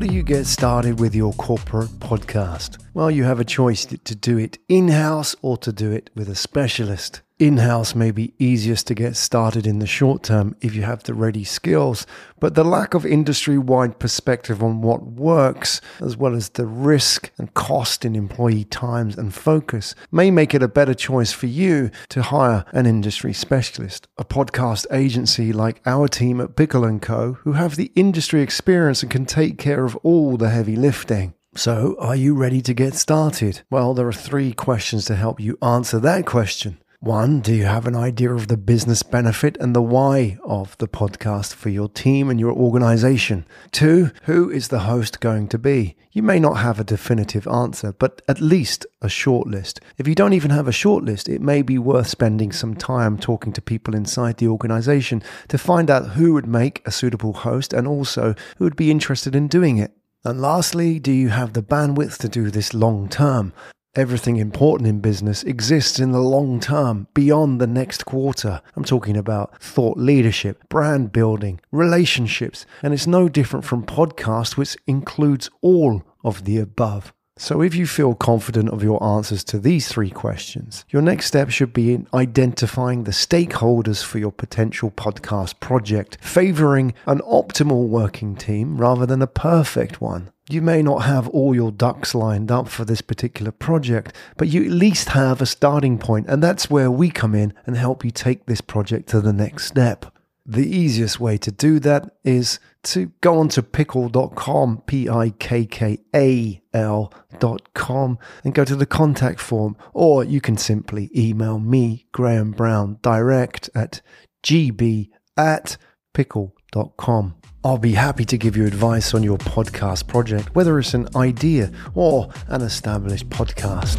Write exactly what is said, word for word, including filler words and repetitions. How do you get started with your corporate podcast? Well, you have a choice to do it in-house or to do it with a specialist. In-house may be easiest to get started in the short term if you have the ready skills, but the lack of industry-wide perspective on what works, as well as the risk and cost in employee times and focus, may make it a better choice for you to hire an industry specialist. A podcast agency like our team at Pikkal and Co, who have the industry experience and can take care of all the heavy lifting. So, are you ready to get started? Well, there are three questions to help you answer that question. One, do you have an idea of the business benefit and the why of the podcast for your team and your organization? Two, who is the host going to be? You may not have a definitive answer, but at least a short list. If you don't even have a short list, it may be worth spending some time talking to people inside the organization to find out who would make a suitable host and also who would be interested in doing it. And lastly, do you have the bandwidth to do this long term? Everything important in business exists in the long term, beyond the next quarter. I'm talking about thought leadership, brand building, relationships, and it's no different from podcasts, which includes all of the above. So if you feel confident of your answers to these three questions, your next step should be in identifying the stakeholders for your potential podcast project, favoring an optimal working team rather than a perfect one. You may not have all your ducks lined up for this particular project, but you at least have a starting point, and that's where we come in and help you take this project to the next step. The easiest way to do that is to go on to pikkal dot com, P I K K A L dot com, and go to the contact form, or you can simply email me, Graham Brown, direct at g b at pikkal dot com. I'll be happy to give you advice on your podcast project, whether it's an idea or an established podcast.